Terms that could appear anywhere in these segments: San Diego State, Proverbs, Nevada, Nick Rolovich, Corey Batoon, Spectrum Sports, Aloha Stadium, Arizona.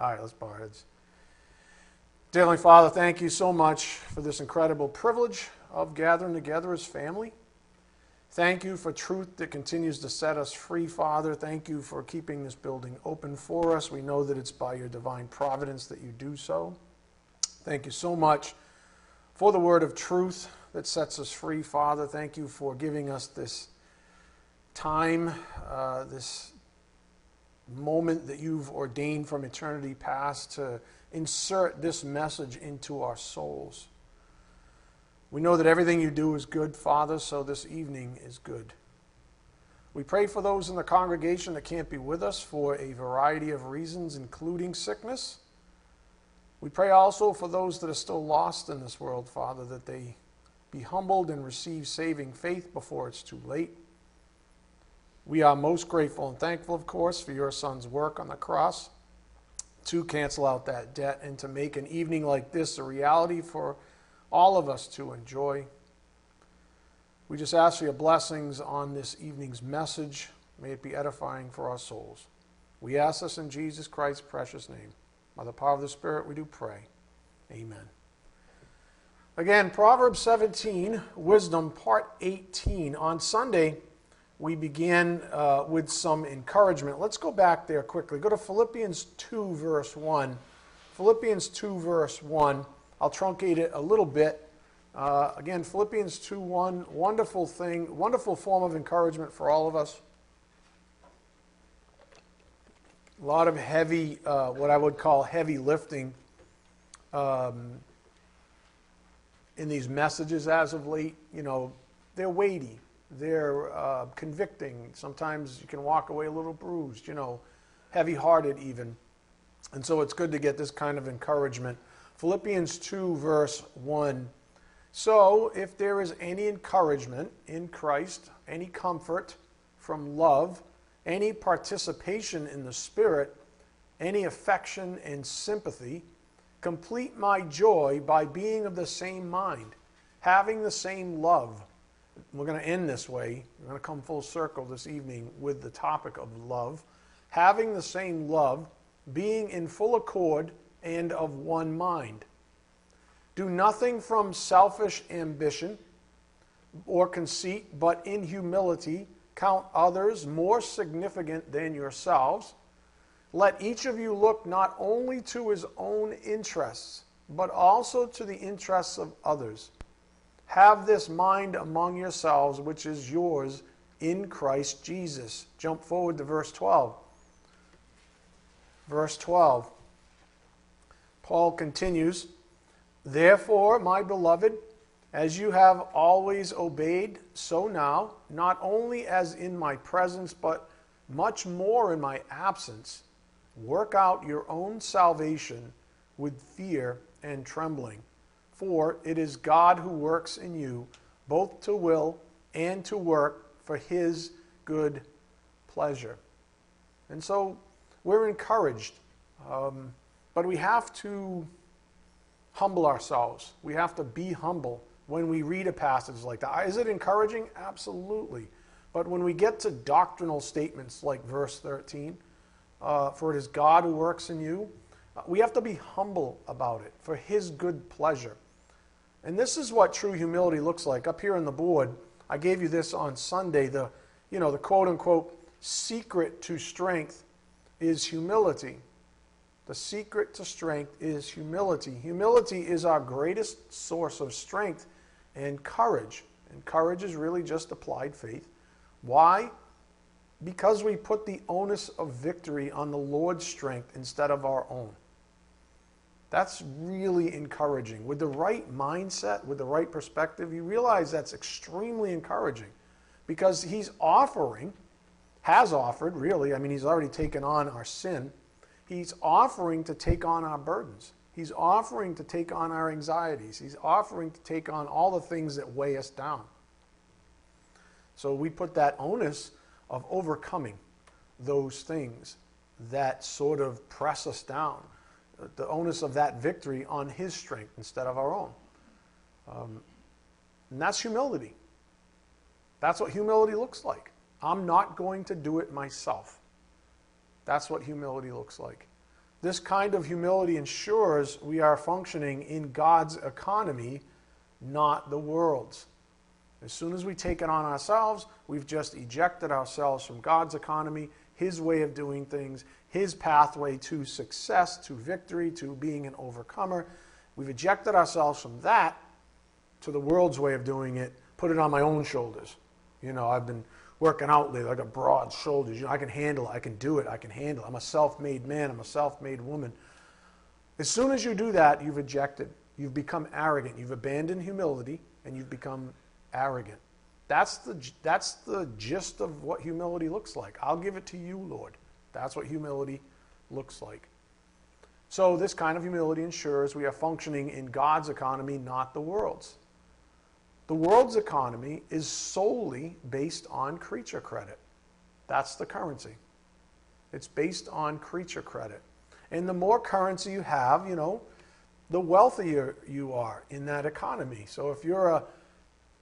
All right, let's bow our heads. Dear Heavenly Father, thank you so much for this incredible privilege of gathering together as family. Thank you for truth that continues to set us free, Father. Thank you for keeping this building open for us. We know that it's by your divine providence that you do so. Thank you so much for the word of truth that sets us free, Father. Thank you for giving us this time, this moment that you've ordained from eternity past to insert this message into our souls. We know that everything you do is good, Father, so this evening is good. We pray for those in the congregation that can't be with us for a variety of reasons, including sickness. We pray also for those that are still lost in this world, Father, that they be humbled and receive saving faith before it's too late. We are most grateful and thankful, of course, for your Son's work on the cross to cancel out that debt and to make an evening like this a reality for all of us to enjoy. We just ask for your blessings on this evening's message. May it be edifying for our souls. We ask this in Jesus Christ's precious name. By the power of the Spirit, we do pray. Amen. Again, Proverbs 17, Wisdom, Part 18. On Sunday, we began with some encouragement. Let's go back there quickly. Go to Philippians 2, verse 1. Philippians 2, verse 1. I'll truncate it a little bit. Again, Philippians 2:1, wonderful thing, wonderful form of encouragement for all of us. A lot of heavy, what I would call heavy lifting in these messages as of late. You know, they're weighty, they're convicting. Sometimes you can walk away a little bruised, you know, heavy-hearted even. And so it's good to get this kind of encouragement. Philippians 2, verse 1. So, if there is any encouragement in Christ, any comfort from love, any participation in the Spirit, any affection and sympathy, complete my joy by being of the same mind, having the same love. We're going to end this way. We're going to come full circle this evening with the topic of love. Having the same love, being in full accord and of one mind. Do nothing from selfish ambition or conceit, but in humility count others more significant than yourselves. Let each of you look not only to his own interests, but also to the interests of others. Have this mind among yourselves, which is yours in Christ Jesus. Jump forward to verse 12. Verse 12. Paul continues, therefore, my beloved, as you have always obeyed, so now, not only as in my presence, but much more in my absence, work out your own salvation with fear and trembling. For it is God who works in you, both to will and to work for his good pleasure. And so we're encouraged. But we have to humble ourselves. We have to be humble when we read a passage like that. Is it encouraging? Absolutely. But when we get to doctrinal statements like verse 13, for it is God who works in you, we have to be humble about it for his good pleasure. And this is what true humility looks like. Up here on the board, I gave you this on Sunday, the quote-unquote secret to strength is humility. The secret to strength is humility. Humility is our greatest source of strength and courage. And courage is really just applied faith. Why? Because we put the onus of victory on the Lord's strength instead of our own. That's really encouraging. With the right mindset, with the right perspective, you realize that's extremely encouraging. Because he's offering, has offered, really, I mean, he's already taken on our sin. He's offering to take on our burdens. He's offering to take on our anxieties. He's offering to take on all the things that weigh us down. So we put that onus of overcoming those things that sort of press us down, the onus of that victory on his strength instead of our own. And that's humility. That's what humility looks like. I'm not going to do it myself. That's what humility looks like. This kind of humility ensures we are functioning in God's economy, not the world's. As soon as we take it on ourselves, we've just ejected ourselves from God's economy, His way of doing things, His pathway to success, to victory, to being an overcomer. We've ejected ourselves from that to the world's way of doing it, put it on my own shoulders. You know, I've been working out lately, I got broad shoulders, you know, I can handle it, I can do it, I can handle it. I'm a self-made man, I'm a self-made woman. As soon as you do that, you've ejected, you've become arrogant, you've abandoned humility, and you've become arrogant. That's the gist of what humility looks like. I'll give it to you, Lord. That's what humility looks like. So this kind of humility ensures we are functioning in God's economy, not the world's. The world's economy is solely based on creature credit. That's the currency. It's based on creature credit. And the more currency you have, you know, the wealthier you are in that economy. So if you're a,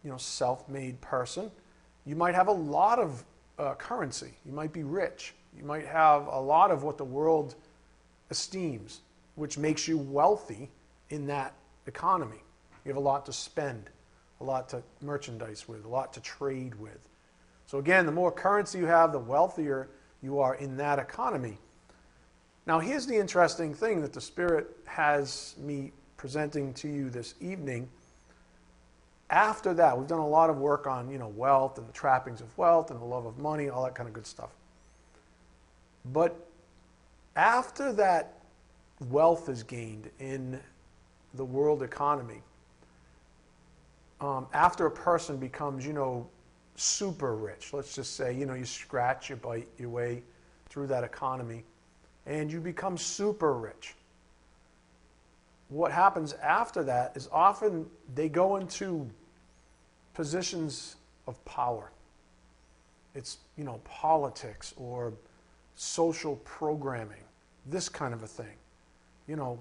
you know, self-made person, you might have a lot of currency. You might be rich. You might have a lot of what the world esteems, which makes you wealthy in that economy. You have a lot to spend, a lot to merchandise with, a lot to trade with. So again, the more currency you have, the wealthier you are in that economy. Now here's the interesting thing that the Spirit has me presenting to you this evening. After that, we've done a lot of work on, you know, wealth and the trappings of wealth and the love of money, all that kind of good stuff. But after that wealth is gained in the world economy, after a person becomes, you know, super rich, let's just say, you know, you scratch, you bite your way through that economy, and you become super rich. What happens after that is often they go into positions of power. It's, you know, politics or social programming, this kind of a thing. You know,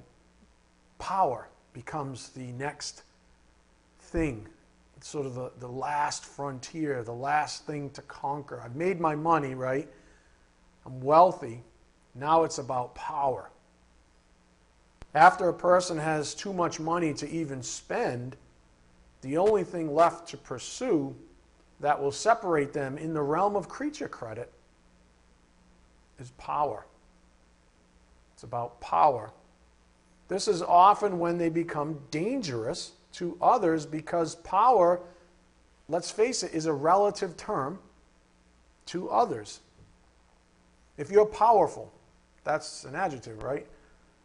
power becomes the next thing. It's sort of the last frontier, the last thing to conquer. I've made my money, right? I'm wealthy. Now it's about power. After a person has too much money to even spend, the only thing left to pursue that will separate them in the realm of creature credit is power. It's about power. This is often when they become dangerous to others because power, let's face it, is a relative term to others. If you're powerful, that's an adjective, right?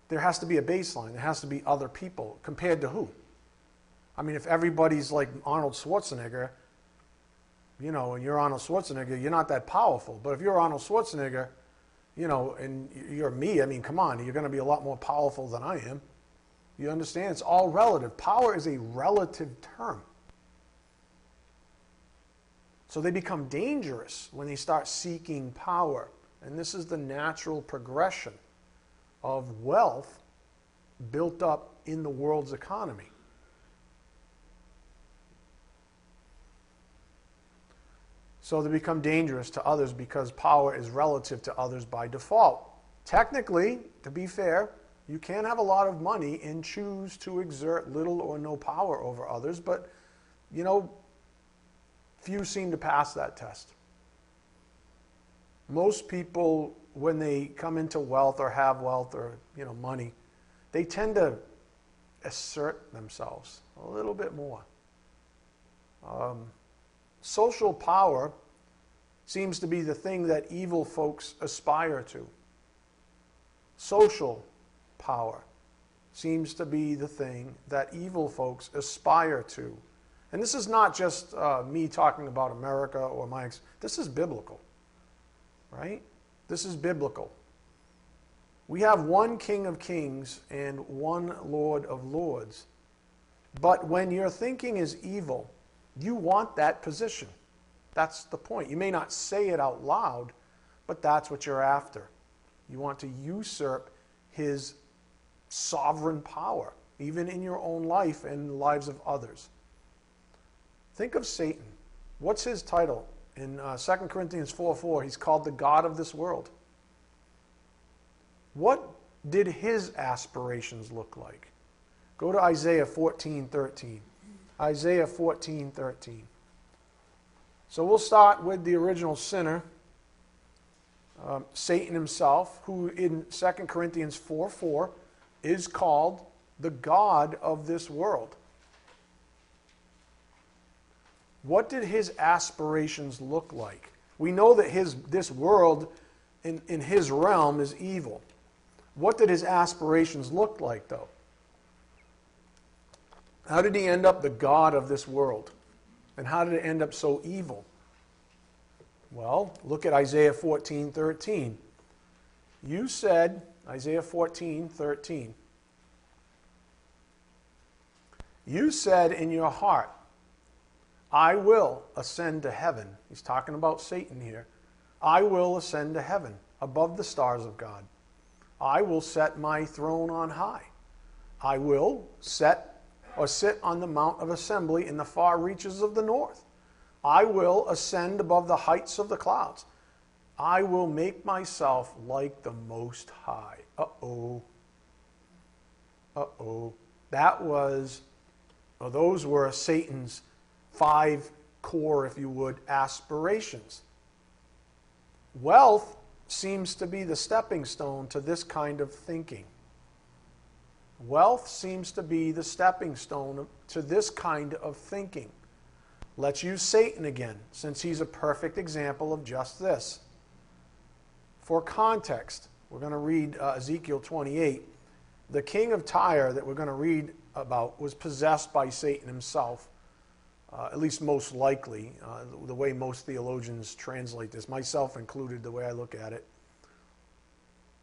There has to be a baseline. There has to be other people. Compared to who? I mean, if everybody's like Arnold Schwarzenegger, you know, and you're Arnold Schwarzenegger, you're not that powerful. But if you're Arnold Schwarzenegger, you know, and you're me, I mean, come on, you're going to be a lot more powerful than I am. You understand? It's all relative. Power is a relative term. So they become dangerous when they start seeking power. And this is the natural progression of wealth built up in the world's economy. So they become dangerous to others because power is relative to others by default. Technically, to be fair, you can have a lot of money and choose to exert little or no power over others, but, you know, few seem to pass that test. Most people, when they come into wealth or have wealth or, you know, money, they tend to assert themselves a little bit more. Social power seems to be the thing that evil folks aspire to. Social power seems to be the thing that evil folks aspire to. And this is not just me talking about America or my experience. This is biblical, right? This is biblical. We have one King of Kings and one Lord of Lords. But when your thinking is evil, you want that position. That's the point. You may not say it out loud, but that's what you're after. You want to usurp His sovereign power, even in your own life and the lives of others. Think of Satan. What's his title? In 2 Corinthians 4:4, he's called the God of this world. What did his aspirations look like? Go to Isaiah 14:13. Isaiah 14:13. So we'll start with the original sinner, Satan himself, who in 2 Corinthians 4:4 is called the god of this world. What did his aspirations look like? We know that this world in his realm is evil. What did his aspirations look like, though? How did he end up the god of this world? And how did it end up so evil? Well, look at Isaiah 14:13. You said, Isaiah 14:13, you said in your heart, I will ascend to heaven. He's talking about Satan here. I will ascend to heaven above the stars of God. I will set my throne on high. I will sit on the mount of assembly in the far reaches of the north. I will ascend above the heights of the clouds. I will make myself like the Most High. Uh-oh. Uh-oh. Those were Satan's five core, if you would, aspirations. Wealth seems to be the stepping stone to this kind of thinking. Wealth seems to be the stepping stone to this kind of thinking. Let's use Satan again, since he's a perfect example of just this. For context, we're going to read Ezekiel 28. The king of Tyre that we're going to read about was possessed by Satan himself, at least most likely, the way most theologians translate this, myself included, the way I look at it.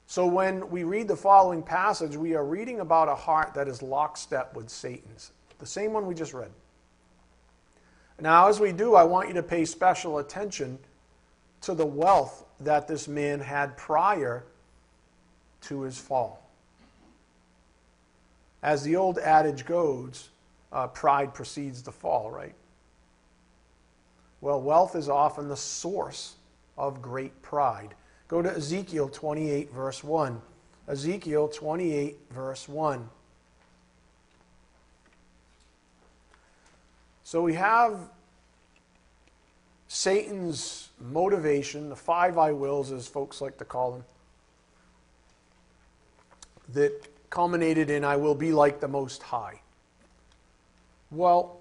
So when we read the following passage, we are reading about a heart that is lockstep with Satan's, the same one we just read. Now, as we do, I want you to pay special attention to the wealth that this man had prior to his fall. As the old adage goes, pride precedes the fall, right? Well, wealth is often the source of great pride. Go to Ezekiel 28, verse 1. Ezekiel 28, verse 1. So we have Satan's motivation, the five I wills, as folks like to call them, that culminated in I will be like the Most High. Well,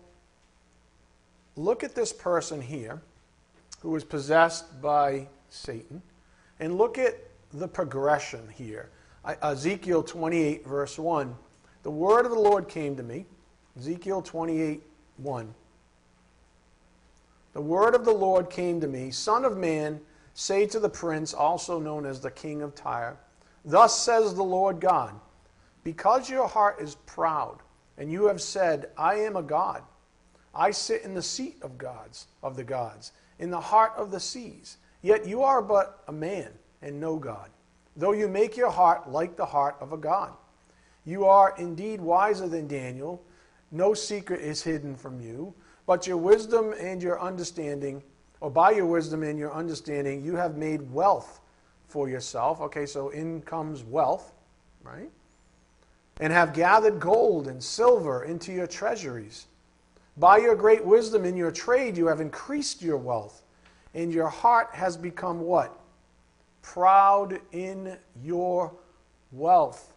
look at this person here who was possessed by Satan, and look at the progression here. Ezekiel 28, verse 1. The word of the Lord came to me. Ezekiel 28, 1. The word of the Lord came to me. Son of man, say to the prince, also known as the king of Tyre, thus says the Lord God, because your heart is proud, and you have said, I am a god. I sit in the seat of the gods, in the heart of the seas. Yet you are but a man and no god, though you make your heart like the heart of a god. You are indeed wiser than Daniel. No secret is hidden from you, but by your wisdom and your understanding, you have made wealth for yourself. Okay, so in comes wealth, right? And have gathered gold and silver into your treasuries. By your great wisdom in your trade you have increased your wealth, and your heart has become what? Proud in your wealth.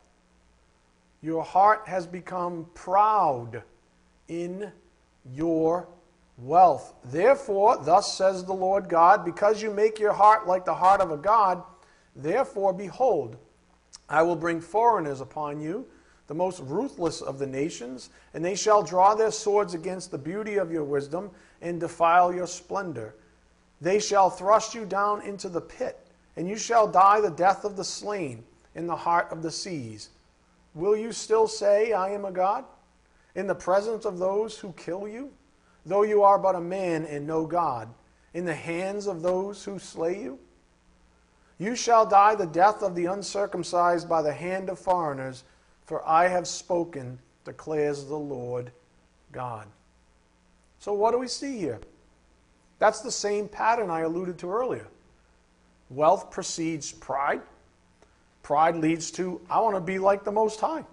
Your heart has become proud in your wealth. Therefore, thus says the Lord God, because you make your heart like the heart of a god, therefore, behold, I will bring foreigners upon you, the most ruthless of the nations, and they shall draw their swords against the beauty of your wisdom and defile your splendor. They shall thrust you down into the pit, and you shall die the death of the slain in the heart of the seas. Will you still say, I am a god, in the presence of those who kill you, though you are but a man and no god, in the hands of those who slay you? You shall die the death of the uncircumcised by the hand of foreigners, for I have spoken, declares the Lord God. So what do we see here? That's the same pattern I alluded to earlier. Wealth precedes pride. Pride leads to, I want to be like the Most High.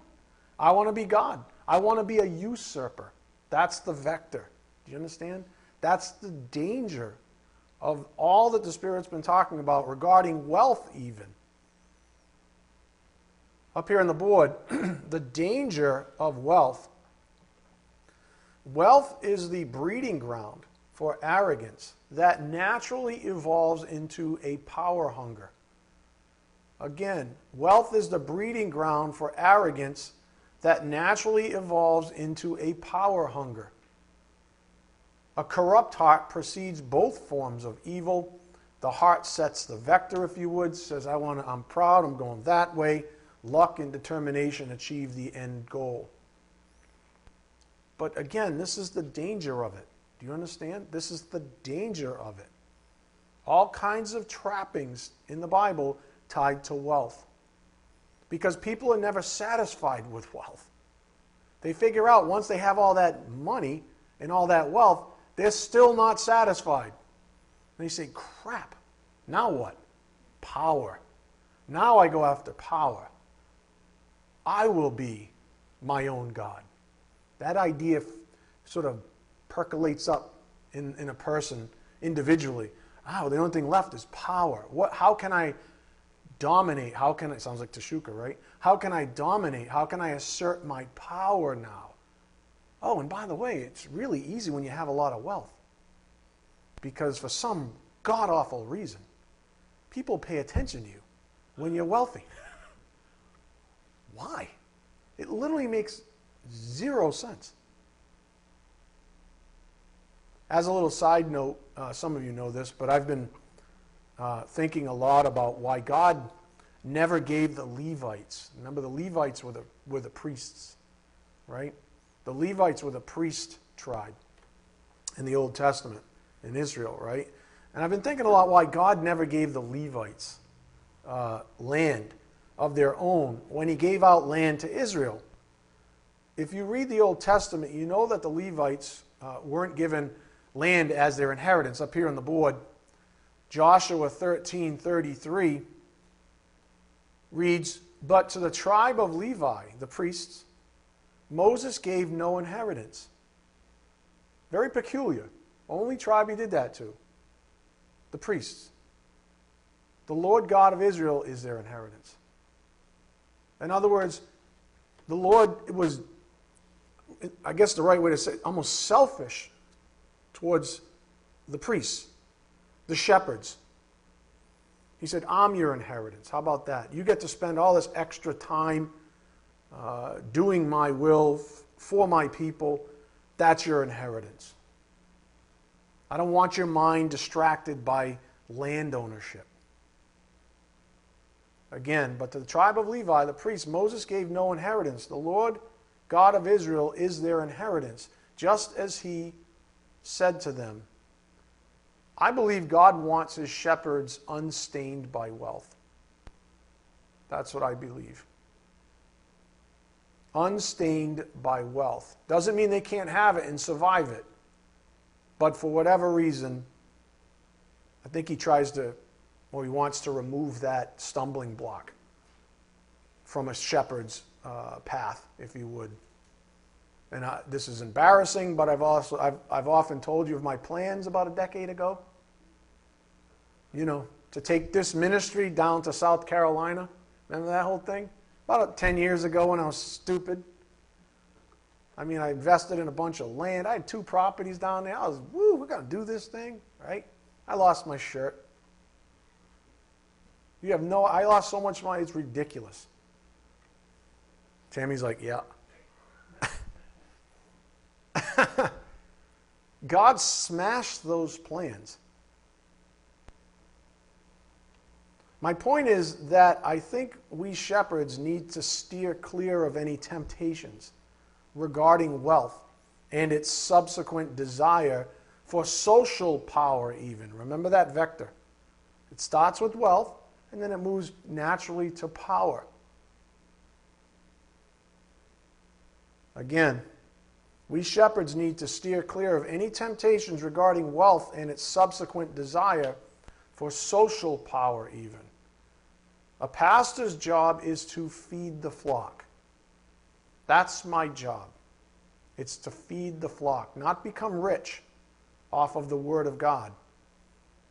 I want to be God. I want to be a usurper. That's the vector. Do you understand? That's the danger of all that the Spirit's been talking about regarding wealth even. Up here on the board, the danger of wealth. Wealth is the breeding ground for arrogance that naturally evolves into a power hunger. Again, wealth is the breeding ground for arrogance that naturally evolves into a power hunger. A corrupt heart precedes both forms of evil. The heart sets the vector, if you would, says, I'm proud, I'm going that way. Luck and determination achieve the end goal. But again, this is the danger of it. Do you understand? This is the danger of it. All kinds of trappings in the Bible tied to wealth. Because people are never satisfied with wealth. They figure out once they have all that money and all that wealth, they're still not satisfied. And they say, crap, now what? Power. Now I go after power. I will be my own God. That idea sort of percolates up in a person individually. The only thing left is power. How can I dominate? It sounds like Tashuka, right? How can I dominate? How can I assert my power now? Oh, and by the way, it's really easy when you have a lot of wealth. Because for some god-awful reason, people pay attention to you when you're wealthy. Why? It literally makes zero sense. As a little side note, some of you know this, but I've been thinking a lot about why God never gave the Levites. Remember, the Levites were the priests, right? The Levites were the priest tribe in the Old Testament in Israel, right? And I've been thinking a lot why God never gave the Levites land of their own when he gave out land to Israel. If you read the Old Testament, you know that the Levites weren't given land as their inheritance. Up here on the board, Joshua 13:33 reads, "But to the tribe of Levi, the priests, Moses gave no inheritance." Very peculiar. Only tribe he did that to. The priests. The Lord God of Israel is their inheritance. In other words, the Lord was, I guess the right way to say it, almost selfish towards the priests, the shepherds. He said, I'm your inheritance. How about that? You get to spend all this extra time doing my will for my people. That's your inheritance. I don't want your mind distracted by land ownership. Again, but to the tribe of Levi, the priests, Moses gave no inheritance. The Lord God of Israel is their inheritance, just as he said to them. I believe God wants his shepherds unstained by wealth. That's what I believe. Unstained by wealth. Doesn't mean they can't have it and survive it. But for whatever reason, I think he tries to, or he wants to remove that stumbling block from a shepherd's path, if you would. And this is embarrassing, but I've often told you of my plans about a decade ago. You know, to take this ministry down to South Carolina. Remember that whole thing? About 10 years ago when I was stupid. I mean, I invested in a bunch of land. I had 2 properties down there. I was, we're going to do this thing, right? I lost my shirt. I lost so much money, it's ridiculous. Tammy's like, yeah. God smashed those plans. My point is that I think we shepherds need to steer clear of any temptations regarding wealth and its subsequent desire for social power even. Remember that vector. It starts with wealth, and then it moves naturally to power. Again, we shepherds need to steer clear of any temptations regarding wealth and its subsequent desire for social power even. A pastor's job is to feed the flock. That's my job. It's to feed the flock, not become rich off of the Word of God,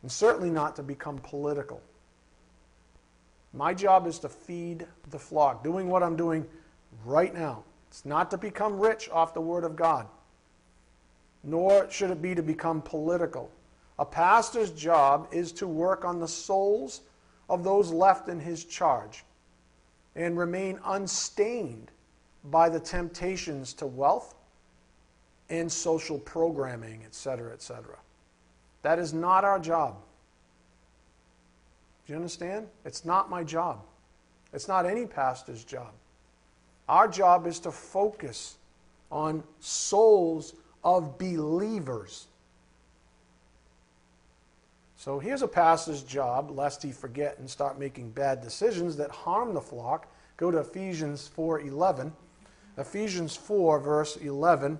and certainly not to become political. My job is to feed the flock, doing what I'm doing right now. It's not to become rich off the Word of God, nor should it be to become political. A pastor's job is to work on the souls of those left in his charge and remain unstained by the temptations to wealth and social programming, etc., etc. That is not our job. Do you understand? It's not my job. It's not any pastor's job. Our job is to focus on souls of believers. So here's a pastor's job, lest he forget and start making bad decisions that harm the flock. Go to Ephesians 4:11. Ephesians 4, verse 11.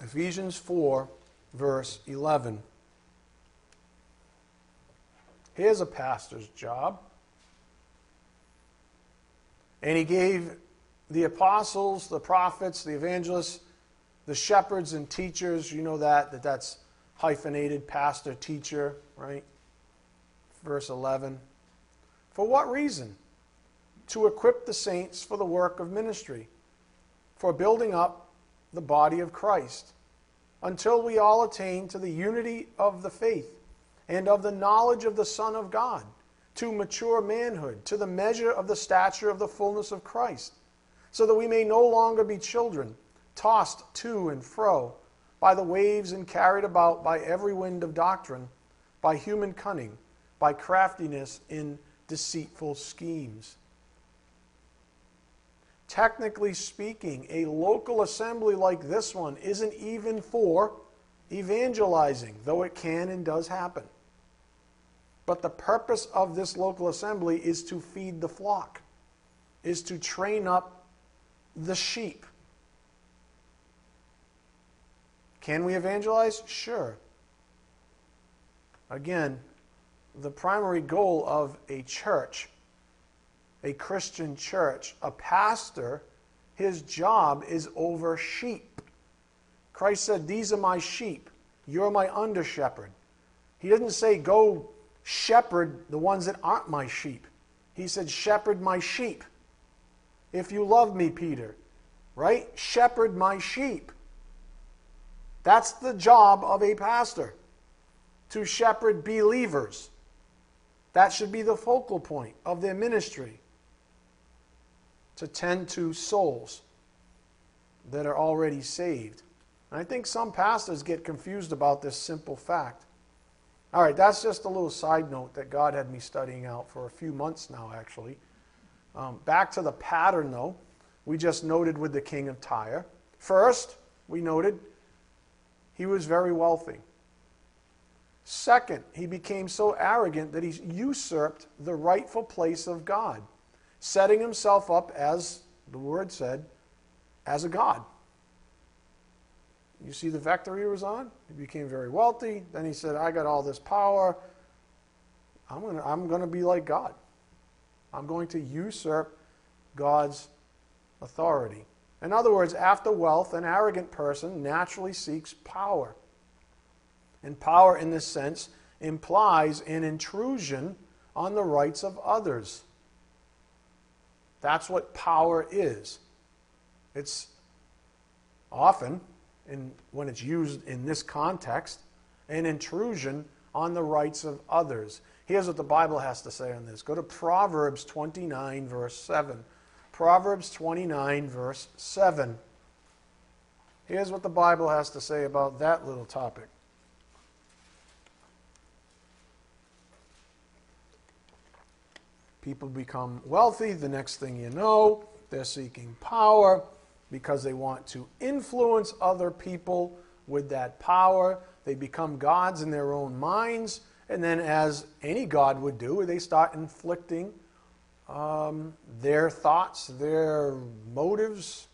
Ephesians 4, verse 11. Here's a pastor's job. And he gave the apostles, the prophets, the evangelists, the shepherds and teachers. You know that that's hyphenated, pastor, teacher, right? Verse 11. For what reason? To equip the saints for the work of ministry, for building up the body of Christ, until we all attain to the unity of the faith and of the knowledge of the Son of God, to mature manhood, to the measure of the stature of the fullness of Christ, so that we may no longer be children, tossed to and fro by the waves and carried about by every wind of doctrine, by human cunning, by craftiness in deceitful schemes. Technically speaking, a local assembly like this one isn't even for evangelizing, though it can and does happen. But the purpose of this local assembly is to feed the flock, is to train up the sheep. Can we evangelize? Sure. Again, the primary goal of a church, a Christian church, a pastor, his job is over sheep. Christ said, "These are my sheep. You're my under-shepherd." He didn't say, "Go shepherd the ones that aren't my sheep." He said, "Shepherd my sheep. If you love me, Peter," right? Shepherd my sheep. That's the job of a pastor, to shepherd believers. That should be the focal point of their ministry, to tend to souls that are already saved. And I think some pastors get confused about this simple fact. All right, that's just a little side note that God had me studying out for a few months now, actually. Back to the pattern, though, we just noted with the king of Tyre. First, we noted he was very wealthy. Second, he became so arrogant that he usurped the rightful place of God, setting himself up, as the word said, as a god. You see the vector he was on? He became very wealthy. Then he said, "I got all this power. I'm going to be like God. I'm going to usurp God's authority." In other words, after wealth, an arrogant person naturally seeks power. And power in this sense implies an intrusion on the rights of others. That's what power is. It's often, when it's used in this context, an intrusion on the rights of others. Here's what the Bible has to say on this. Go to Proverbs 29, verse 7. Proverbs 29, verse 7. Here's what the Bible has to say about that little topic. People become wealthy. The next thing you know, they're seeking power because they want to influence other people with that power. They become gods in their own minds. And then, as any god would do, they start inflicting their thoughts, their motives,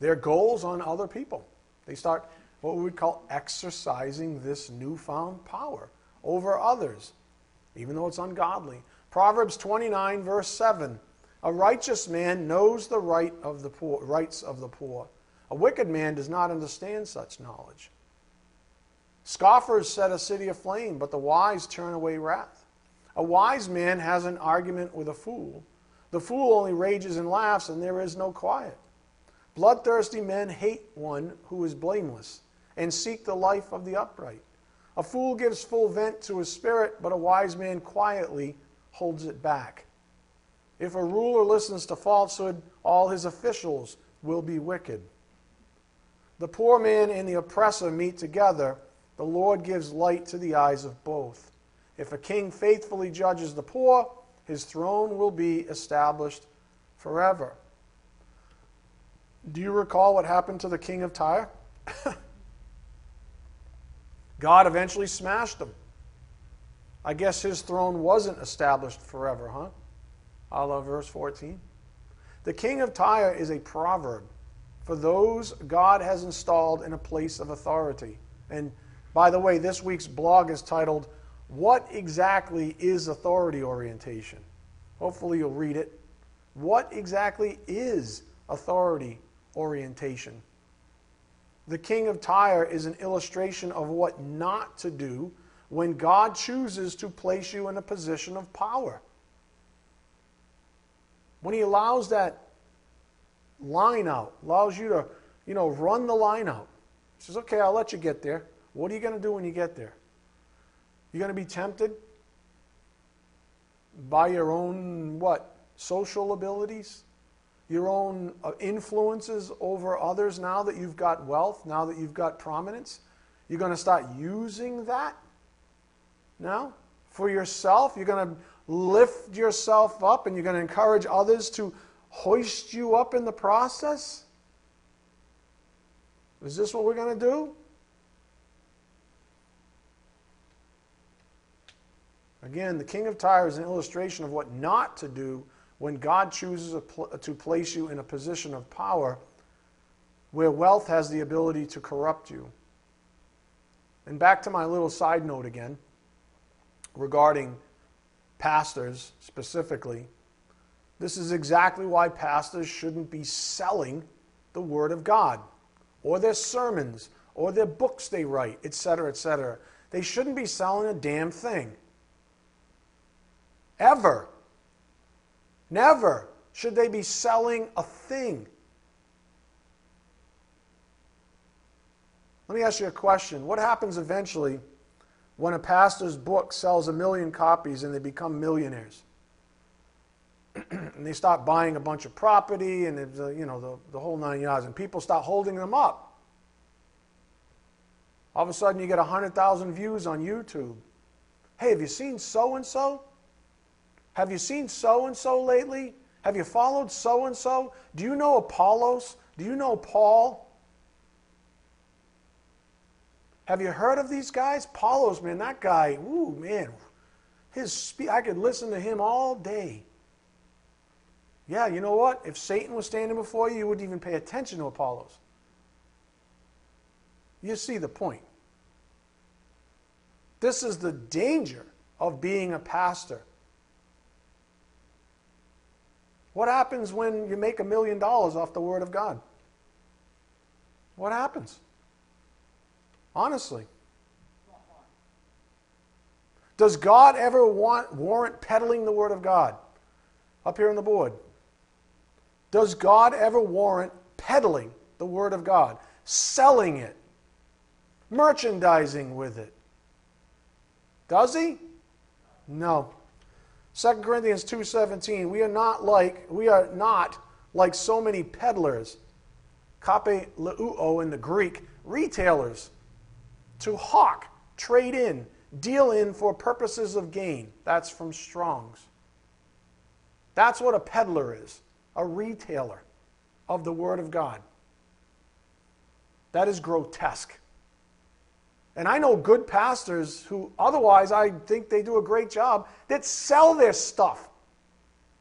their goals on other people. They start what we would call exercising this newfound power over others, even though it's ungodly. Proverbs 29, verse 7. A righteous man knows the rights of the poor. A wicked man does not understand such knowledge. Scoffers set a city aflame, but the wise turn away wrath. A wise man has an argument with a fool. The fool only rages and laughs, and there is no quiet. Bloodthirsty men hate one who is blameless and seek the life of the upright. A fool gives full vent to his spirit, but a wise man quietly holds it back. If a ruler listens to falsehood, all his officials will be wicked. The poor man and the oppressor meet together. The Lord gives light to the eyes of both. If a king faithfully judges the poor, his throne will be established forever. Do you recall what happened to the king of Tyre? God eventually smashed him. I guess his throne wasn't established forever, huh? I love verse 14. The king of Tyre is a proverb for those God has installed in a place of authority. And by the way, this week's blog is titled, What Exactly is Authority Orientation? Hopefully you'll read it. What exactly is authority orientation? The king of Tyre is an illustration of what not to do when God chooses to place you in a position of power. When he allows that line out, allows you to, run the line out. He says, okay, I'll let you get there. What are you going to do when you get there? You're going to be tempted by your own, social abilities? Your own influences over others now that you've got wealth, now that you've got prominence? You're going to start using that now for yourself? You're going to lift yourself up and you're going to encourage others to hoist you up in the process? Is this what we're going to do? Again, the king of Tyre is an illustration of what not to do when God chooses to place you in a position of power where wealth has the ability to corrupt you. And back to my little side note again regarding pastors specifically. This is exactly why pastors shouldn't be selling the Word of God or their sermons or their books they write, etc., etc. They shouldn't be selling a damn thing. Ever. Never should they be selling a thing. Let me ask you a question. What happens eventually when a pastor's book sells 1 million copies and they become millionaires? And they start buying a bunch of property and the whole 9 yards, and people start holding them up. All of a sudden you get 100,000 views on YouTube. Hey, have you seen so-and-so? Have you seen so-and-so lately? Have you followed so-and-so? Do you know Apollos? Do you know Paul? Have you heard of these guys? Apollos, man, that guy, ooh, man. I could listen to him all day. Yeah, you know what? If Satan was standing before you, you wouldn't even pay attention to Apollos. You see the point. This is the danger of being a pastor. What happens when you make $1 million off the Word of God? What happens? Honestly. Does God ever warrant peddling the Word of God? Up here on the board. Does God ever warrant peddling the Word of God? Selling it? Merchandising with it? Does he? No. 2 Corinthians 2:17, we are not like so many peddlers, kape leuo in the Greek, retailers, to hawk, trade in, deal in for purposes of gain. That's from Strong's. That's what a peddler is, a retailer of the Word of God. That is grotesque. And I know good pastors who otherwise I think they do a great job that sell their stuff.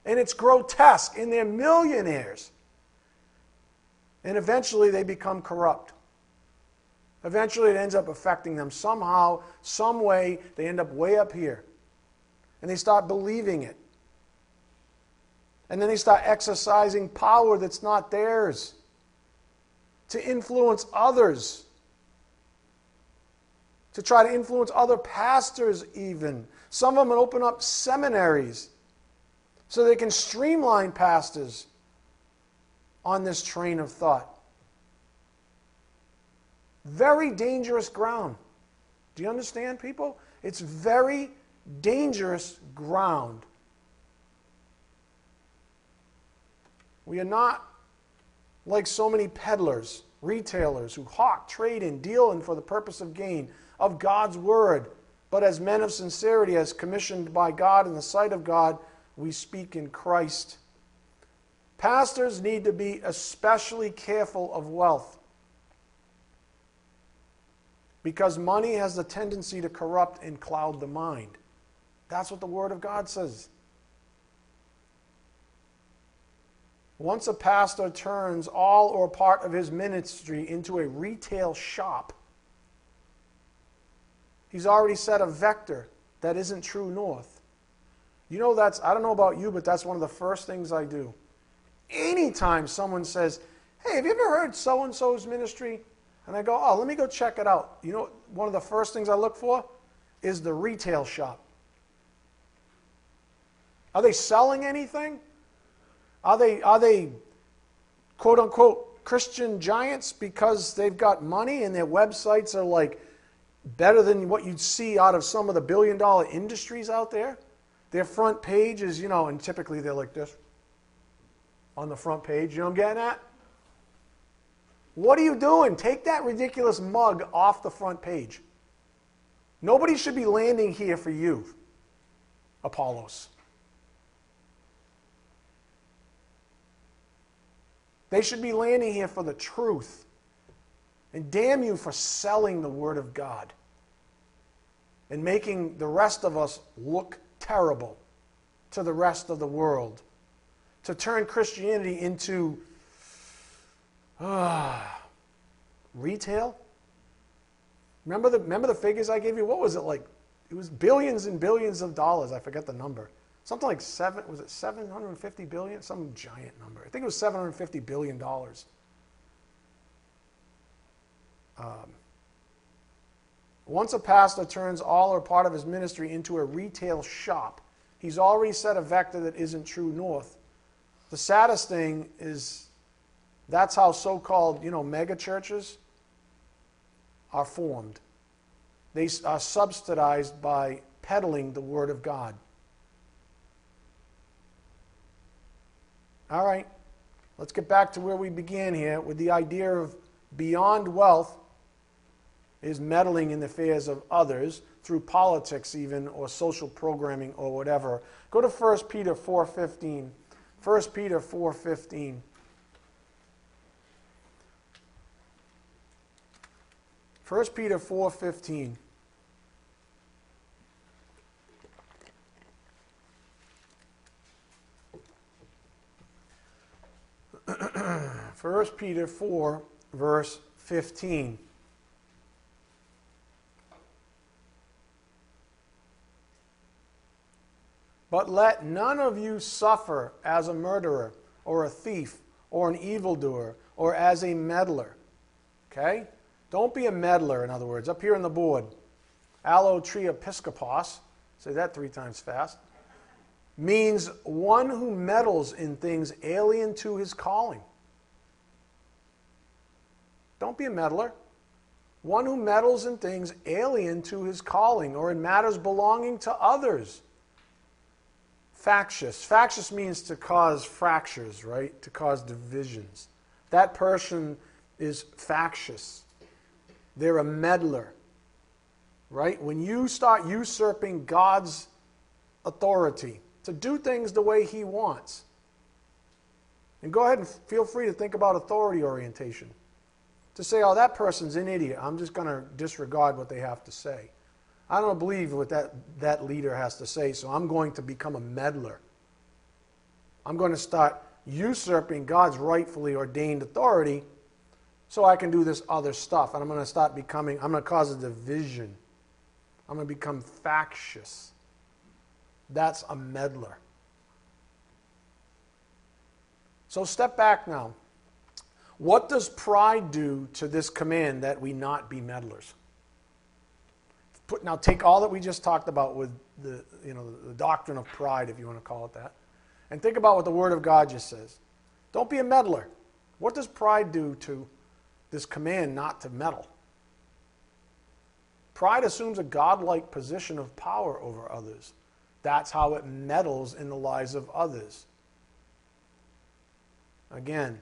And it's grotesque. And they're millionaires. And eventually they become corrupt. Eventually it ends up affecting them somehow, some way. They end up way up here. And they start believing it. And then they start exercising power that's not theirs to influence others, to try to influence other pastors even. Some of them open up seminaries so they can streamline pastors on this train of thought. Very dangerous ground. Do you understand, people? It's very dangerous ground. We are not like so many peddlers, retailers who hawk, trade, and deal in for the purpose of gain of God's word. But as men of sincerity, as commissioned by God in the sight of God, we speak in Christ. Pastors need to be especially careful of wealth, because money has the tendency to corrupt and cloud the mind. That's what the Word of God says. Once a pastor turns all or part of his ministry into a retail shop, he's already set a vector that isn't true north. You know, that's, I don't know about you, but that's one of the first things I do. Anytime someone says, hey, have you ever heard so-and-so's ministry? And I go, oh, let me go check it out. You know, one of the first things I look for is the retail shop. Are they selling anything? Are they quote-unquote Christian giants because they've got money and their websites are like better than what you'd see out of some of the billion-dollar industries out there? Their front page is, you know, and typically they're like this on the front page. You know what I'm getting at? What are you doing? Take that ridiculous mug off the front page. Nobody should be landing here for you, Apollos. They should be landing here for the truth. And damn you for selling the Word of God and making the rest of us look terrible to the rest of the world. To turn Christianity into retail. Remember the figures I gave you? What was it like? It was billions and billions of dollars. I forget the number. Something like was it 750 billion? Some giant number. I think it was $750 billion. Once a pastor turns all or part of his ministry into a retail shop, he's already set a vector that isn't true north. The saddest thing is that's how so-called, mega churches are formed. They are subsidized by peddling the Word of God. All right, let's get back to where we began here with the idea of beyond wealth is meddling in the affairs of others through politics even or social programming or whatever. Go to 1 Peter 4:15. 1 Peter 4:15. 1 Peter 4:15. First Peter 4, verse 15. But let none of you suffer as a murderer, or a thief, or an evildoer, or as a meddler. Okay? Don't be a meddler, in other words. Up here on the board, allo tri episkopos, say that 3 times fast, means one who meddles in things alien to his calling. Don't be a meddler. One who meddles in things alien to his calling or in matters belonging to others. Factious. Factious means to cause fractures, right? To cause divisions. That person is factious. They're a meddler, right? When you start usurping God's authority to do things the way He wants. And go ahead and feel free to think about authority orientation. To say, oh, that person's an idiot. I'm just going to disregard what they have to say. I don't believe what that leader has to say, so I'm going to become a meddler. I'm going to start usurping God's rightfully ordained authority so I can do this other stuff. And I'm going to start becoming, I'm going to cause a division. I'm going to become factious. That's a meddler. So step back now. What does pride do to this command that we not be meddlers? Now take all that we just talked about with the, you know, the doctrine of pride, if you want to call it that, and think about what the Word of God just says. Don't be a meddler. What does pride do to this command not to meddle? Pride assumes a godlike position of power over others. That's how it meddles in the lives of others. Again,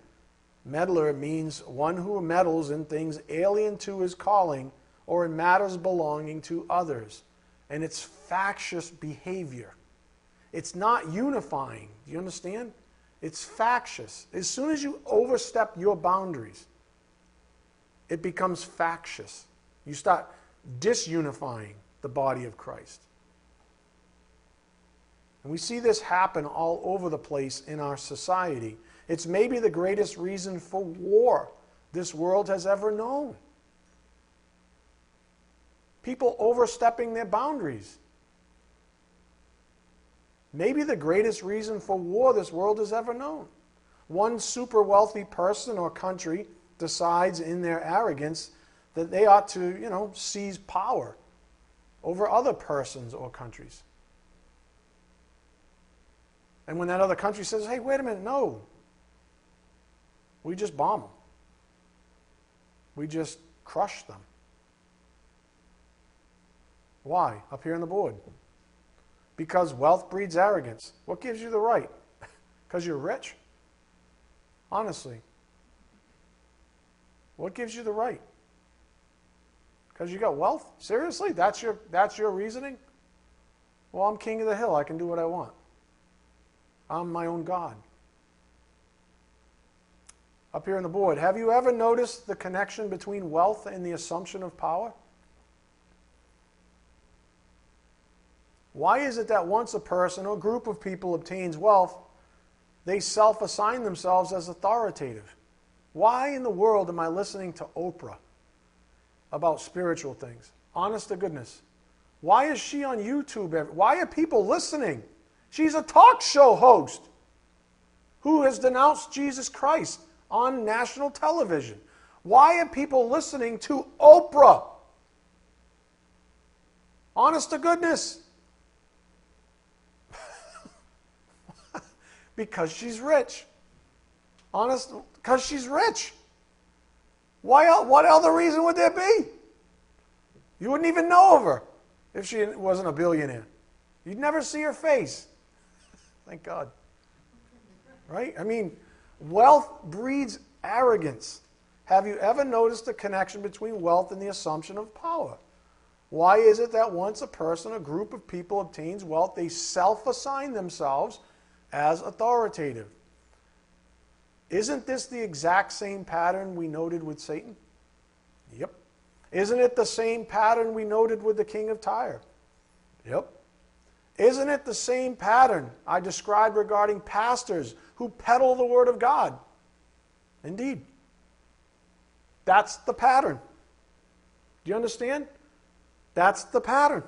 meddler means one who meddles in things alien to his calling or in matters belonging to others. And it's factious behavior. It's not unifying. Do you understand? It's factious. As soon as you overstep your boundaries, it becomes factious. You start disunifying the body of Christ. And we see this happen all over the place in our society. It's maybe the greatest reason for war this world has ever known. People overstepping their boundaries. Maybe the greatest reason for war this world has ever known. One super wealthy person or country decides in their arrogance that they ought to, you know, seize power over other persons or countries. And when that other country says, hey, wait a minute, no, we just bomb them. We just crush them. Why? Up here on the board. Because wealth breeds arrogance. What gives you the right? Because you're rich? Honestly. What gives you the right? Because you got wealth? Seriously? That's your reasoning? Well, I'm king of the hill. I can do what I want. I'm my own God. Up here on the board, have you ever noticed the connection between wealth and the assumption of power? Why is it that once a person or group of people obtains wealth, they self-assign themselves as authoritative? Why in the world am I listening to Oprah about spiritual things? Honest to goodness. Why is she on YouTube? Why are people listening? She's a talk show host who has denounced Jesus Christ on national television. Why are people listening to Oprah? Honest to goodness. Because she's rich. Honest, because she's rich. Why? What other reason would there be? You wouldn't even know of her if she wasn't a billionaire. You'd never see her face. Thank God. Right? I mean, wealth breeds arrogance. Have you ever noticed the connection between wealth and the assumption of power? Why is it that once a person, a group of people obtains wealth, they self-assign themselves as authoritative? Isn't this the exact same pattern we noted with Satan? Yep. Isn't it the same pattern we noted with the king of Tyre? Yep. Isn't it the same pattern I described regarding pastors who peddle the Word of God? Indeed. That's the pattern. Do you understand? That's the pattern.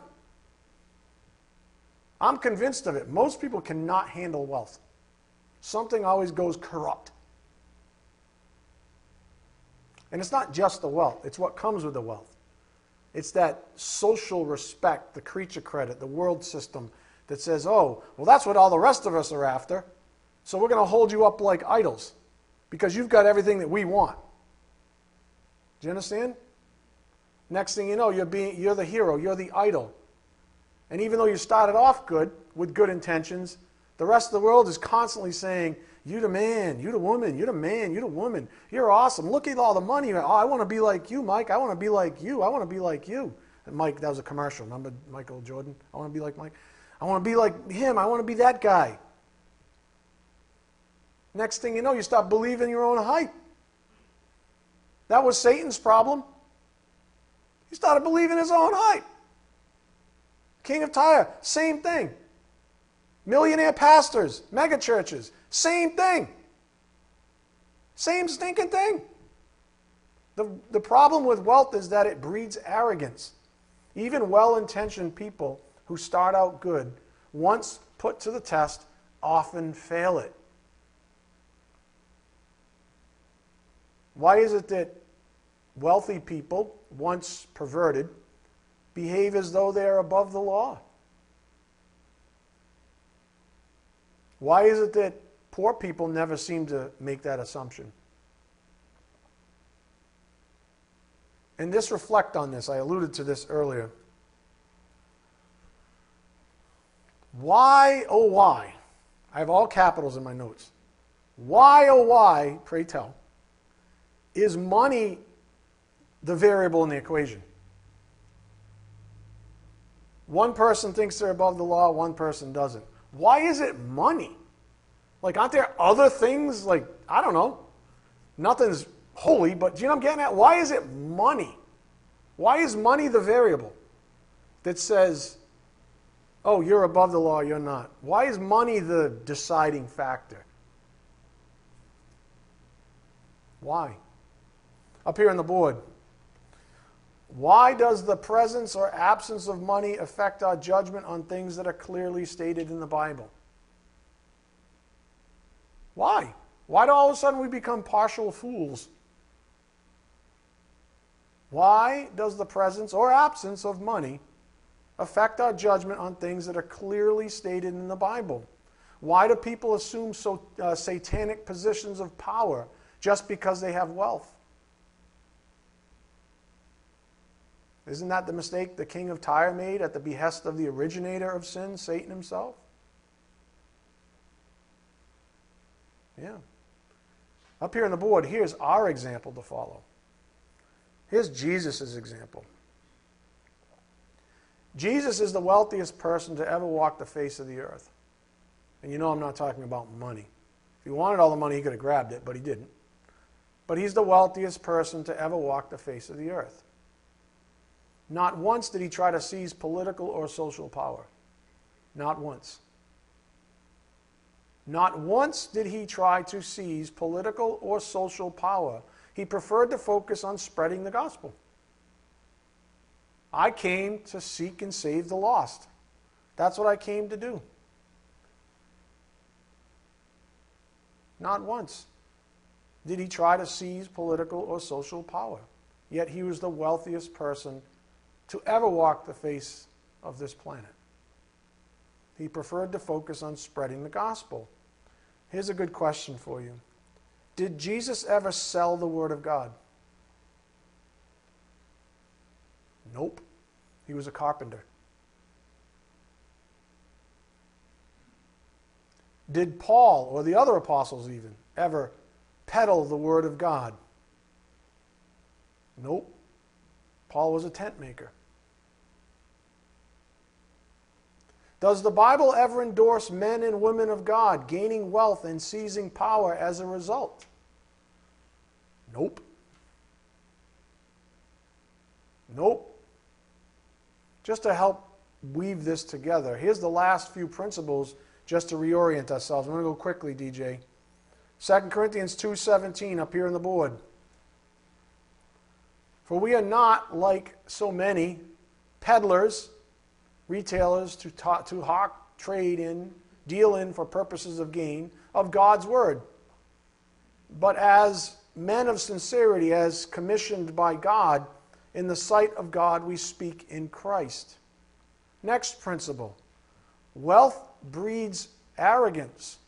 I'm convinced of it. Most people cannot handle wealth. Something always goes corrupt. And it's not just the wealth. It's what comes with the wealth. It's that social respect, the creature credit, the world system that says, oh, well, that's what all the rest of us are after, so we're going to hold you up like idols because you've got everything that we want. Do you understand? Next thing you know, you're the hero, you're the idol. And even though you started off good, with good intentions, the rest of the world is constantly saying, you're the man, you're the woman, you're the man, you're the woman. You're awesome. Look at all the money. Oh, I want to be like you, Mike. I want to be like you. I want to be like you. And Mike, that was a commercial. Remember Michael Jordan? I want to be like Mike. I want to be like him. I want to be that guy. Next thing you know, you stop believing your own hype. That was Satan's problem. He started believing his own hype. King of Tyre, same thing. Millionaire pastors, mega churches, same thing. Same stinking thing. The problem with wealth is that it breeds arrogance. Even well-intentioned people who start out good, once put to the test, often fail it. Why is it that wealthy people, once perverted, behave as though they are above the law? Why is it that poor people never seem to make that assumption? And just reflect on this. I alluded to this earlier. Why, oh why? I have all capitals in my notes. Why, oh why, pray tell, is money the variable in the equation? One person thinks they're above the law, one person doesn't. Why is it money? Like, aren't there other things? Like, I don't know. Nothing's holy, but do you know what I'm getting at? Why is it money? Why is money the variable that says, oh, you're above the law, you're not? Why is money the deciding factor? Why? Up here on the board. Why does the presence or absence of money affect our judgment on things that are clearly stated in the Bible? Why? Why do all of a sudden we become partial fools? Why does the presence or absence of money affect our judgment on things that are clearly stated in the Bible? Why do people assume satanic positions of power just because they have wealth? Isn't that the mistake the king of Tyre made at the behest of the originator of sin, Satan himself? Yeah. Up here on the board, here's our example to follow. Here's Jesus' example. Jesus is the wealthiest person to ever walk the face of the earth. And you know I'm not talking about money. If he wanted all the money, he could have grabbed it, but he didn't. But he's the wealthiest person to ever walk the face of the earth. Not once did he try to seize political or social power. Not once. Not once did he try to seize political or social power. He preferred to focus on spreading the gospel. I came to seek and save the lost. That's what I came to do. Not once did he try to seize political or social power. Yet he was the wealthiest person to ever walk the face of this planet. He preferred to focus on spreading the gospel. Here's a good question for you. Did Jesus ever sell the Word of God? Nope. He was a carpenter. Did Paul, or the other apostles even, ever peddle the Word of God? Nope. Paul was a tent maker. Does the Bible ever endorse men and women of God gaining wealth and seizing power as a result? Nope. Nope. Just to help weave this together, here's the last few principles just to reorient ourselves. I'm going to go quickly, DJ. 2 Corinthians 2:17 up here on the board. For we are not like so many peddlers, retailers to hawk, trade in, deal in for purposes of gain of God's word. But as men of sincerity, as commissioned by God, in the sight of God we speak in Christ. Next principle, wealth breeds arrogance.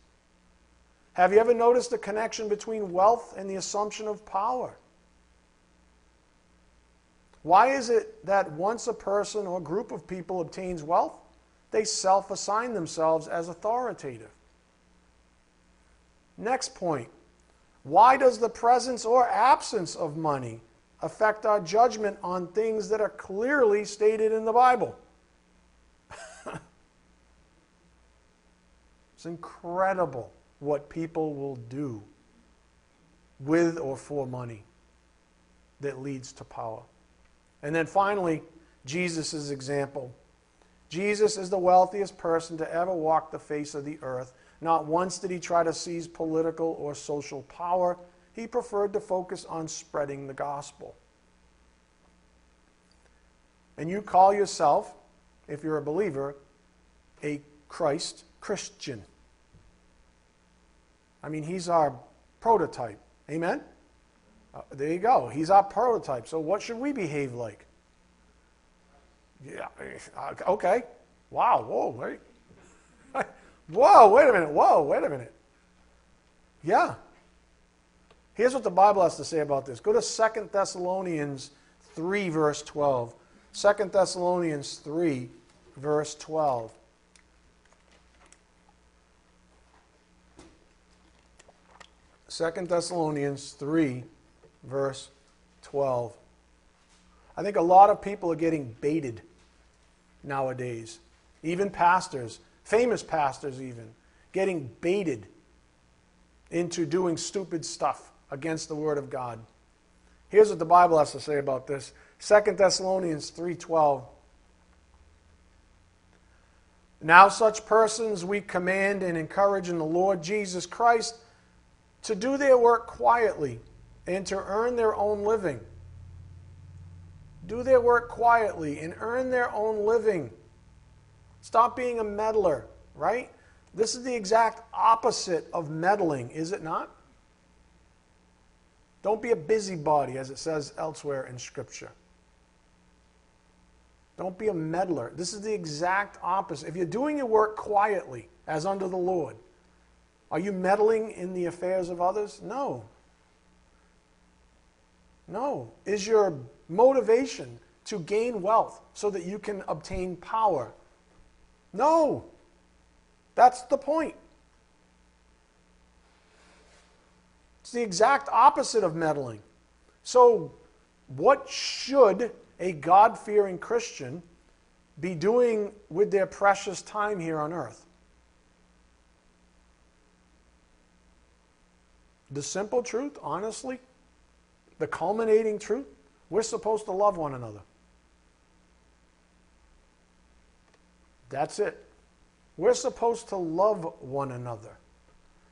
Have you ever noticed the connection between wealth and the assumption of power? Why is it that once a person or group of people obtains wealth, they self-assign themselves as authoritative? Next point. Why does the presence or absence of money affect our judgment on things that are clearly stated in the Bible? It's incredible what people will do with or for money that leads to power. And then finally, Jesus' example. Jesus is the wealthiest person to ever walk the face of the earth. Not once did he try to seize political or social power. He preferred to focus on spreading the gospel. And you call yourself, if you're a believer, a Christ Christian. I mean, he's our prototype. Amen? There you go. He's our prototype. So what should we behave like? Yeah, okay. Wow, whoa, wait. Whoa, wait a minute. Whoa, wait a minute. Yeah. Here's what the Bible has to say about this. Go to 2 Thessalonians 3, verse 12. 2 Thessalonians 3, verse 12. I think a lot of people are getting baited nowadays. Even pastors, famous pastors even, getting baited into doing stupid stuff against the Word of God. Here's what the Bible has to say about this. 2 Thessalonians 3:12. Now such persons we command and encourage in the Lord Jesus Christ to do their work quietly and to earn their own living. Do their work quietly and earn their own living. Stop being a meddler, right? This is the exact opposite of meddling, is it not? Don't be a busybody, as it says elsewhere in Scripture. Don't be a meddler. This is the exact opposite. If you're doing your work quietly, as under the Lord, are you meddling in the affairs of others? No. No. Is your motivation to gain wealth so that you can obtain power? No. That's the point. It's the exact opposite of meddling. So, what should a God-fearing Christian be doing with their precious time here on earth? The simple truth, honestly, the culminating truth, we're supposed to love one another. That's it. We're supposed to love one another.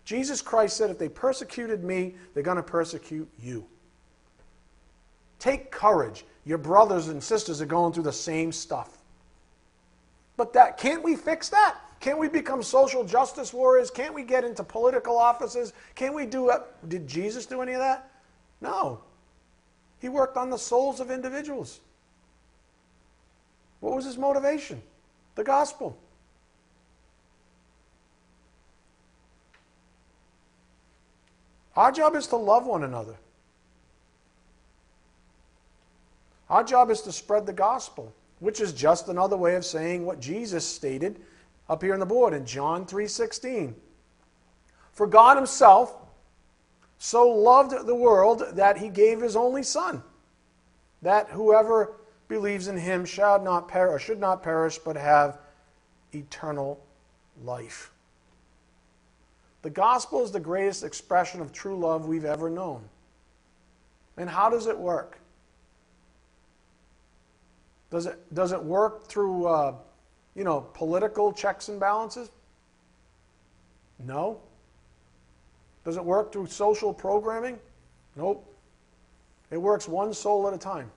Jesus Christ said, if they persecuted me, they're going to persecute you. Take courage. Your brothers and sisters are going through the same stuff. But that, can't we fix that? Can't we become social justice warriors? Can't we get into political offices? Can't we do it? Did Jesus do any of that? No. He worked on the souls of individuals. What was his motivation? The gospel. Our job is to love one another. Our job is to spread the gospel, which is just another way of saying what Jesus stated up here on the board in John 3:16. For God himself so loved the world that he gave his only Son, that whoever believes in him should not perish, but have eternal life. The gospel is the greatest expression of true love we've ever known. And how does it work? Does it work through political checks and balances? No. Does it work through social programming? Nope. It works one soul at a time.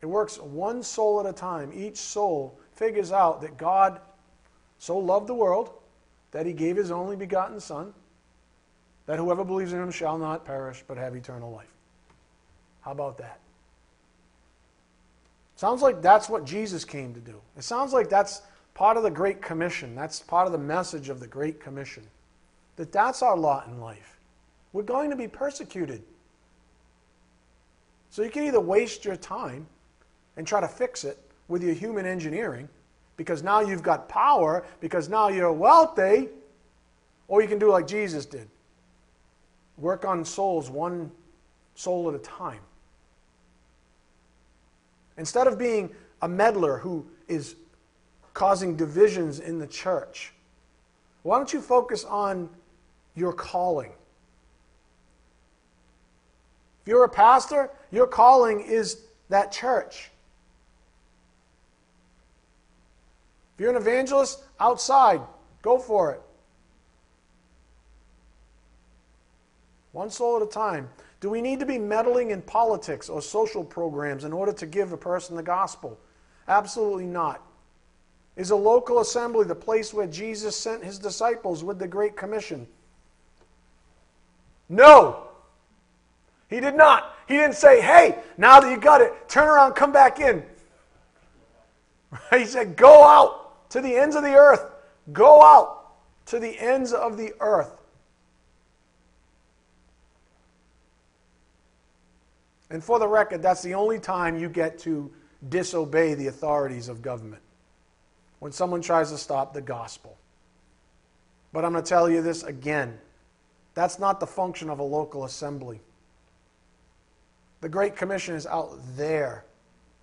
It works one soul at a time. Each soul figures out that God so loved the world that he gave his only begotten Son, that whoever believes in him shall not perish but have eternal life. How about that? Sounds like that's what Jesus came to do. It sounds like that's part of the Great Commission. That's part of the message of the Great Commission. That's our lot in life. We're going to be persecuted. So you can either waste your time and try to fix it with your human engineering, because now you've got power, because now you're wealthy, or you can do like Jesus did. Work on souls one soul at a time. Instead of being a meddler who is causing divisions in the church, why don't you focus on your calling? If you're a pastor, your calling is that church. If you're an evangelist, outside, go for it. One soul at a time. Do we need to be meddling in politics or social programs in order to give a person the gospel? Absolutely not. Is a local assembly the place where Jesus sent his disciples with the Great Commission? No. He did not. He didn't say, hey, now that you got it, turn around, come back in. He said, go out to the ends of the earth. Go out to the ends of the earth. And for the record, that's the only time you get to disobey the authorities of government. When someone tries to stop the gospel. But I'm going to tell you this again. That's not the function of a local assembly. The Great Commission is out there.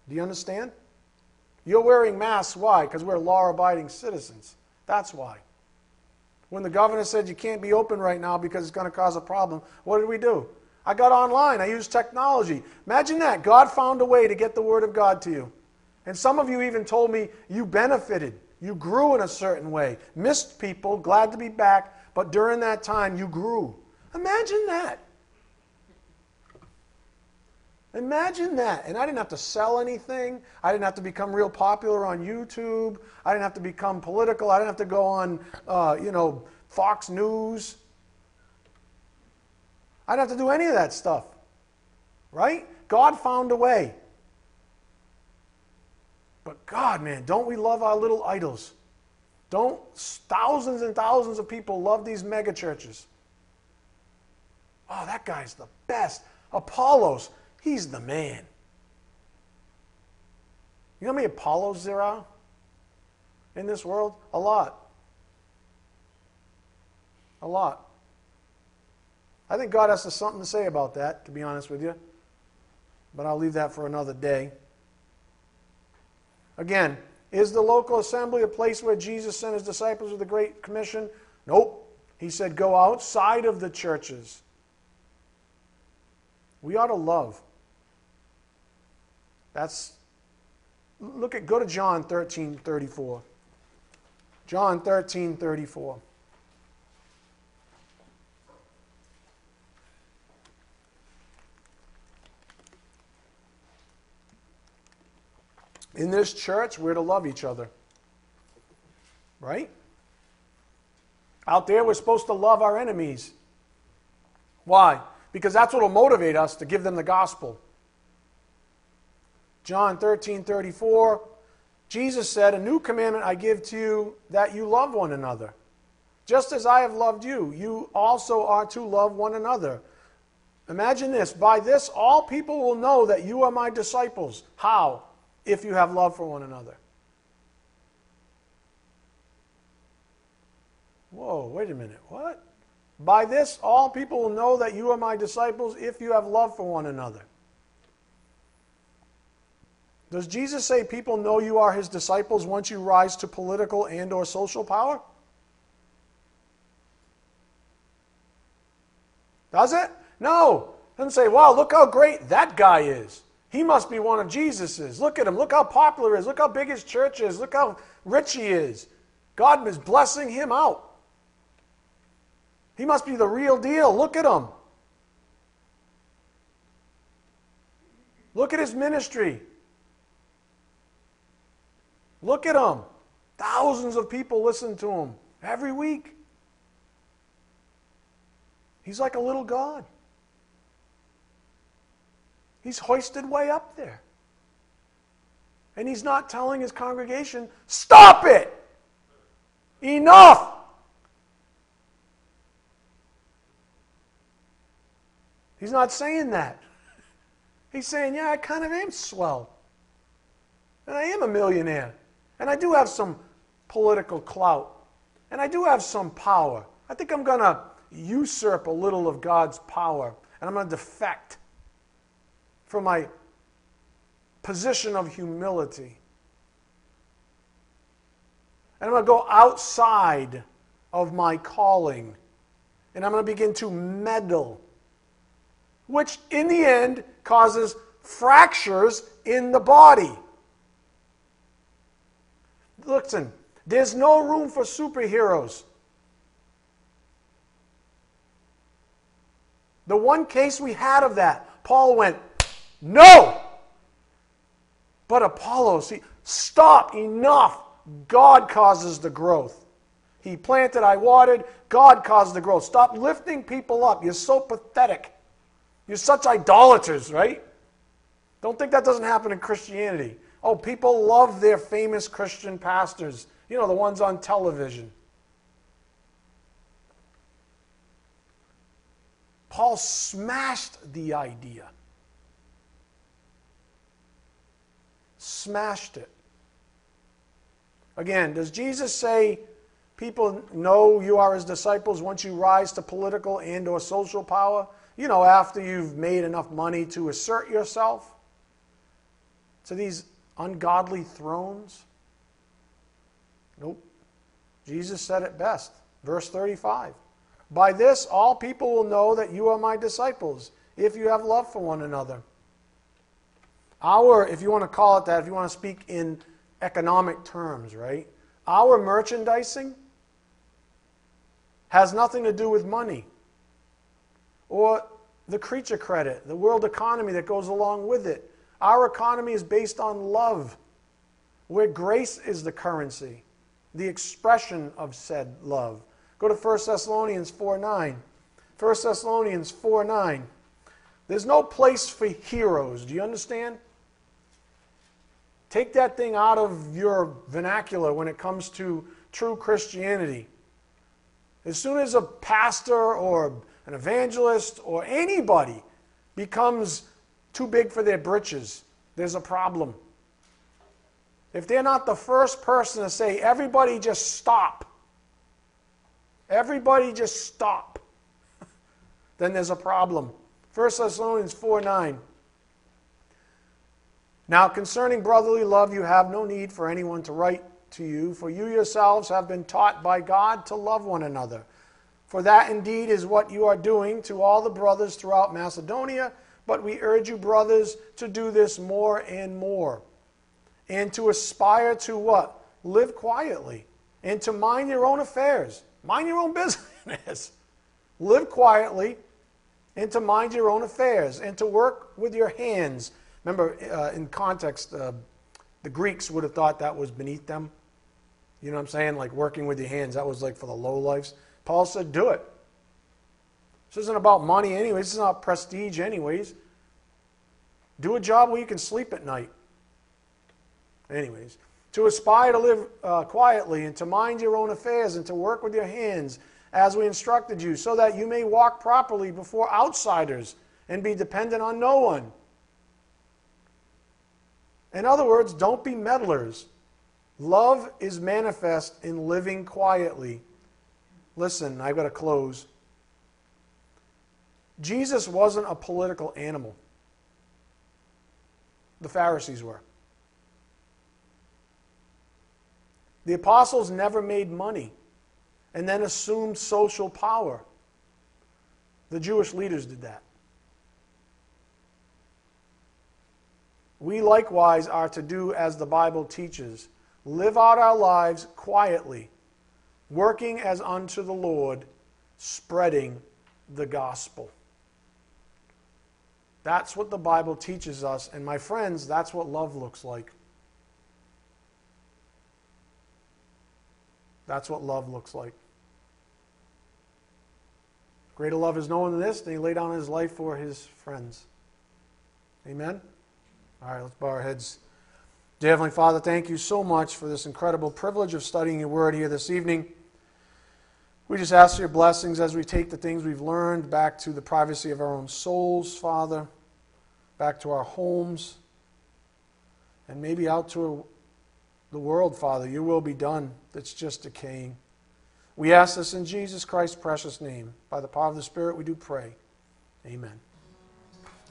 Do you understand? You're wearing masks. Why? Because we're law-abiding citizens. That's why. When the governor said you can't be open right now because it's going to cause a problem, what did we do? I got online. I used technology. Imagine that. God found a way to get the Word of God to you. And some of you even told me you benefited. You grew in a certain way. Missed people, glad to be back, but during that time you grew. Imagine that. Imagine that. And I didn't have to sell anything. I didn't have to become real popular on YouTube. I didn't have to become political. I didn't have to go on, Fox News. I didn't have to do any of that stuff. Right? God found a way. But God, man, don't we love our little idols? Don't thousands and thousands of people love these mega churches? Oh, that guy's the best. Apollos. He's the man. You know how many Apollos there are in this world? A lot. A lot. I think God has something to say about that, to be honest with you. But I'll leave that for another day. Again, is the local assembly a place where Jesus sent his disciples with the Great Commission? Nope. He said, go outside of the churches. We ought to love. Go to John 13:34. John 13:34. In this church, we're to love each other. Right? Out there, we're supposed to love our enemies. Why? Because that's what will motivate us to give them the gospel. John 13:34, Jesus said, a new commandment I give to you, that you love one another. Just as I have loved you, you also are to love one another. Imagine this, by this all people will know that you are my disciples. How? If you have love for one another. Whoa, wait a minute, what? By this, all people will know that you are my disciples if you have love for one another. Does Jesus say people know you are his disciples once you rise to political and or social power? Does it? No. It doesn't say, wow, look how great that guy is. He must be one of Jesus's. Look at him. Look how popular he is. Look how big his church is. Look how rich he is. God is blessing him out. He must be the real deal. Look at him. Look at his ministry. Look at him. Thousands of people listen to him every week. He's like a little God. He's hoisted way up there. And he's not telling his congregation, stop it! Enough! He's not saying that. He's saying, yeah, I kind of am swell. And I am a millionaire. And I do have some political clout. And I do have some power. I think I'm going to usurp a little of God's power. And I'm going to defect from my position of humility. And I'm going to go outside of my calling. And I'm going to begin to meddle, which in the end causes fractures in the body. Listen, there's no room for superheroes. The one case we had of that, Paul went, no! But Apollos, stop, enough. God causes the growth. He planted, I watered. God caused the growth. Stop lifting people up. You're so pathetic. You're such idolaters, right? Don't think that doesn't happen in Christianity. Oh, people love their famous Christian pastors. You know, the ones on television. Paul smashed the idea. Smashed it. Again, does Jesus say people know you are his disciples once you rise to political and or social power? You know, after you've made enough money to assert yourself to these ungodly thrones? Nope. Jesus said it best. Verse 35. By this all people will know that you are my disciples, if you have love for one another. Our, if you want to call it that, if you want to speak in economic terms, right? Our merchandising has nothing to do with money or the creature credit, the world economy that goes along with it. Our economy is based on love, where grace is the currency, the expression of said love. Go to 1 Thessalonians 4:9. 1 Thessalonians 4:9. There's no place for heroes. Do you understand? Take that thing out of your vernacular when it comes to true Christianity. As soon as a pastor or an evangelist or anybody becomes too big for their britches, there's a problem. If they're not the first person to say, everybody just stop. Everybody just stop. Then there's a problem. 1 Thessalonians 4:9. Now concerning brotherly love, you have no need for anyone to write to you, for you yourselves have been taught by God to love one another. For that indeed is what you are doing to all the brothers throughout Macedonia, but we urge you, brothers, to do this more and more, and to aspire to what? Live quietly, and to mind your own affairs. Mind your own business. Live quietly and to mind your own affairs and to work with your hands. Remember, in context, the Greeks would have thought that was beneath them. You know what I'm saying? Like working with your hands, that was like for the lowlifes. Paul said, do it. This isn't about money anyways. This is not prestige anyways. Do a job where you can sleep at night. Anyways. To aspire to live quietly and to mind your own affairs and to work with your hands as we instructed you, so that you may walk properly before outsiders and be dependent on no one. In other words, don't be meddlers. Love is manifest in living quietly. Listen, I've got to close. Jesus wasn't a political animal. The Pharisees were. The apostles never made money and then assumed social power. The Jewish leaders did that. We likewise are to do as the Bible teaches, live out our lives quietly, working as unto the Lord, spreading the gospel. That's what the Bible teaches us, and my friends, that's what love looks like. That's what love looks like. Greater love is no one than this, that he laid down his life for his friends. Amen? All right, let's bow our heads. Dear Heavenly Father, thank you so much for this incredible privilege of studying your word here this evening. We just ask for your blessings as we take the things we've learned back to the privacy of our own souls, Father, back to our homes, and maybe out to the world, Father. Your will be done. That's just decaying. We ask this in Jesus Christ's precious name. By the power of the Spirit, we do pray. Amen.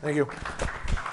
Thank you.